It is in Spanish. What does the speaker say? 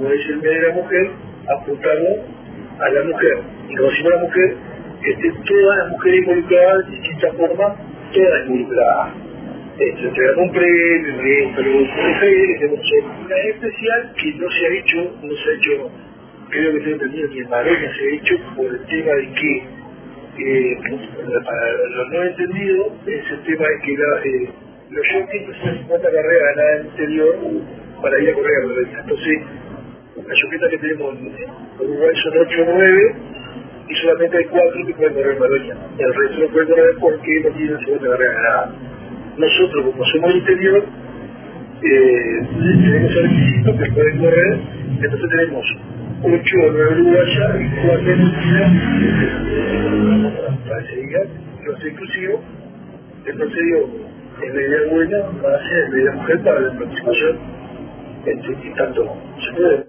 como dice el medio de la mujer, apuntarlo a la mujer. Y como si fuera la mujer, que esté toda la mujer involucrada de distintas formas, toda involucrada. Se entrega un premio, una especial que no se ha hecho, creo que se ha entendido ni en Maroña se ha hecho por el tema de que, para los no entendidos, es el tema de que los jockeys no se hacen cuántas carreras ganadas en el exterior para ir a correr a Maroña. Entonces, las jockeys que tenemos en Uruguay son 8 o 9 y solamente hay 4 que pueden correr en Maroña. El resto no pueden correr porque no tienen segunda carrera ganada. Nosotros, como somos interior, tenemos requisitos que pueden correr, entonces tenemos 8 o 9 uruguayas y 4 argentinas, para que se diga, no es exclusivo, entonces digo, es media buena, va a ser media mujer para la participación, entre tanto se puede.